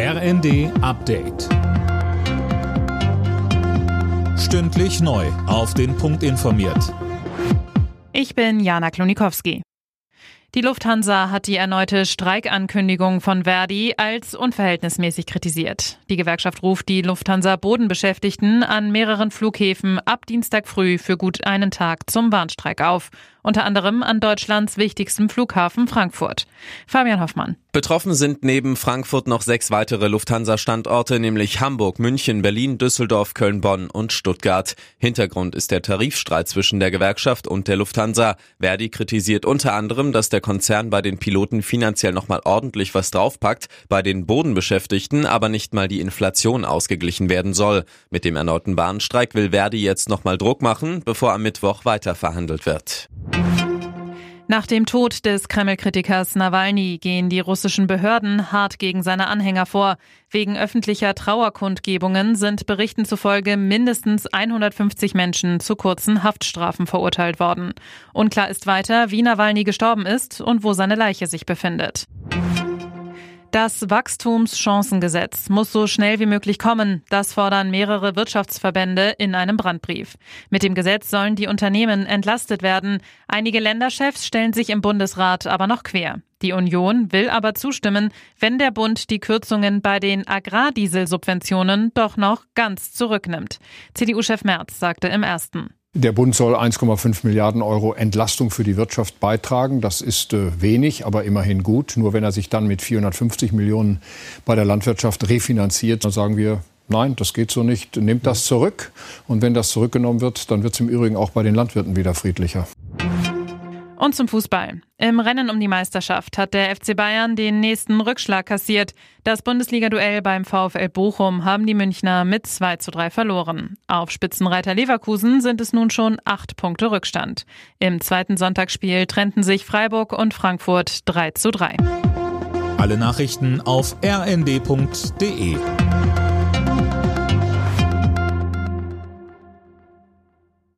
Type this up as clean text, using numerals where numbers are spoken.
RND Update. Stündlich neu auf den Punkt informiert. Ich bin Jana Klonikowski. Die Lufthansa hat die erneute Streikankündigung von Verdi als unverhältnismäßig kritisiert. Die Gewerkschaft ruft die Lufthansa-Bodenbeschäftigten an mehreren Flughäfen ab Dienstag früh für gut einen Tag zum Warnstreik auf. Unter anderem an Deutschlands wichtigstem Flughafen Frankfurt. Fabian Hoffmann. Betroffen sind neben Frankfurt noch 6 weitere Lufthansa-Standorte, nämlich Hamburg, München, Berlin, Düsseldorf, Köln, Bonn und Stuttgart. Hintergrund ist der Tarifstreit zwischen der Gewerkschaft und der Lufthansa. Verdi kritisiert unter anderem, dass der Konzern bei den Piloten finanziell nochmal ordentlich was draufpackt, bei den Bodenbeschäftigten aber nicht mal die Inflation ausgeglichen werden soll. Mit dem erneuten Bahnstreik will Verdi jetzt nochmal Druck machen, bevor am Mittwoch weiter verhandelt wird. Nach dem Tod des Kreml-Kritikers Nawalny gehen die russischen Behörden hart gegen seine Anhänger vor. Wegen öffentlicher Trauerkundgebungen sind Berichten zufolge mindestens 150 Menschen zu kurzen Haftstrafen verurteilt worden. Unklar ist weiter, wie Nawalny gestorben ist und wo seine Leiche sich befindet. Das Wachstumschancengesetz muss so schnell wie möglich kommen. Das fordern mehrere Wirtschaftsverbände in einem Brandbrief. Mit dem Gesetz sollen die Unternehmen entlastet werden. Einige Länderchefs stellen sich im Bundesrat aber noch quer. Die Union will aber zustimmen, wenn der Bund die Kürzungen bei den Agrardieselsubventionen doch noch ganz zurücknimmt. CDU-Chef Merz sagte im Ersten: Der Bund soll 1,5 Milliarden Euro Entlastung für die Wirtschaft beitragen. Das ist wenig, aber immerhin gut. Nur wenn er sich dann mit 450 Millionen bei der Landwirtschaft refinanziert, dann sagen wir, nein, das geht so nicht. Nehmt das zurück. Und wenn das zurückgenommen wird, dann wird es im Übrigen auch bei den Landwirten wieder friedlicher. Und zum Fußball. Im Rennen um die Meisterschaft hat der FC Bayern den nächsten Rückschlag kassiert. Das Bundesliga-Duell beim VfL Bochum haben die Münchner mit 2:3 verloren. Auf Spitzenreiter Leverkusen sind es nun schon 8 Punkte Rückstand. Im zweiten Sonntagsspiel trennten sich Freiburg und Frankfurt 3:3. Alle Nachrichten auf rnd.de.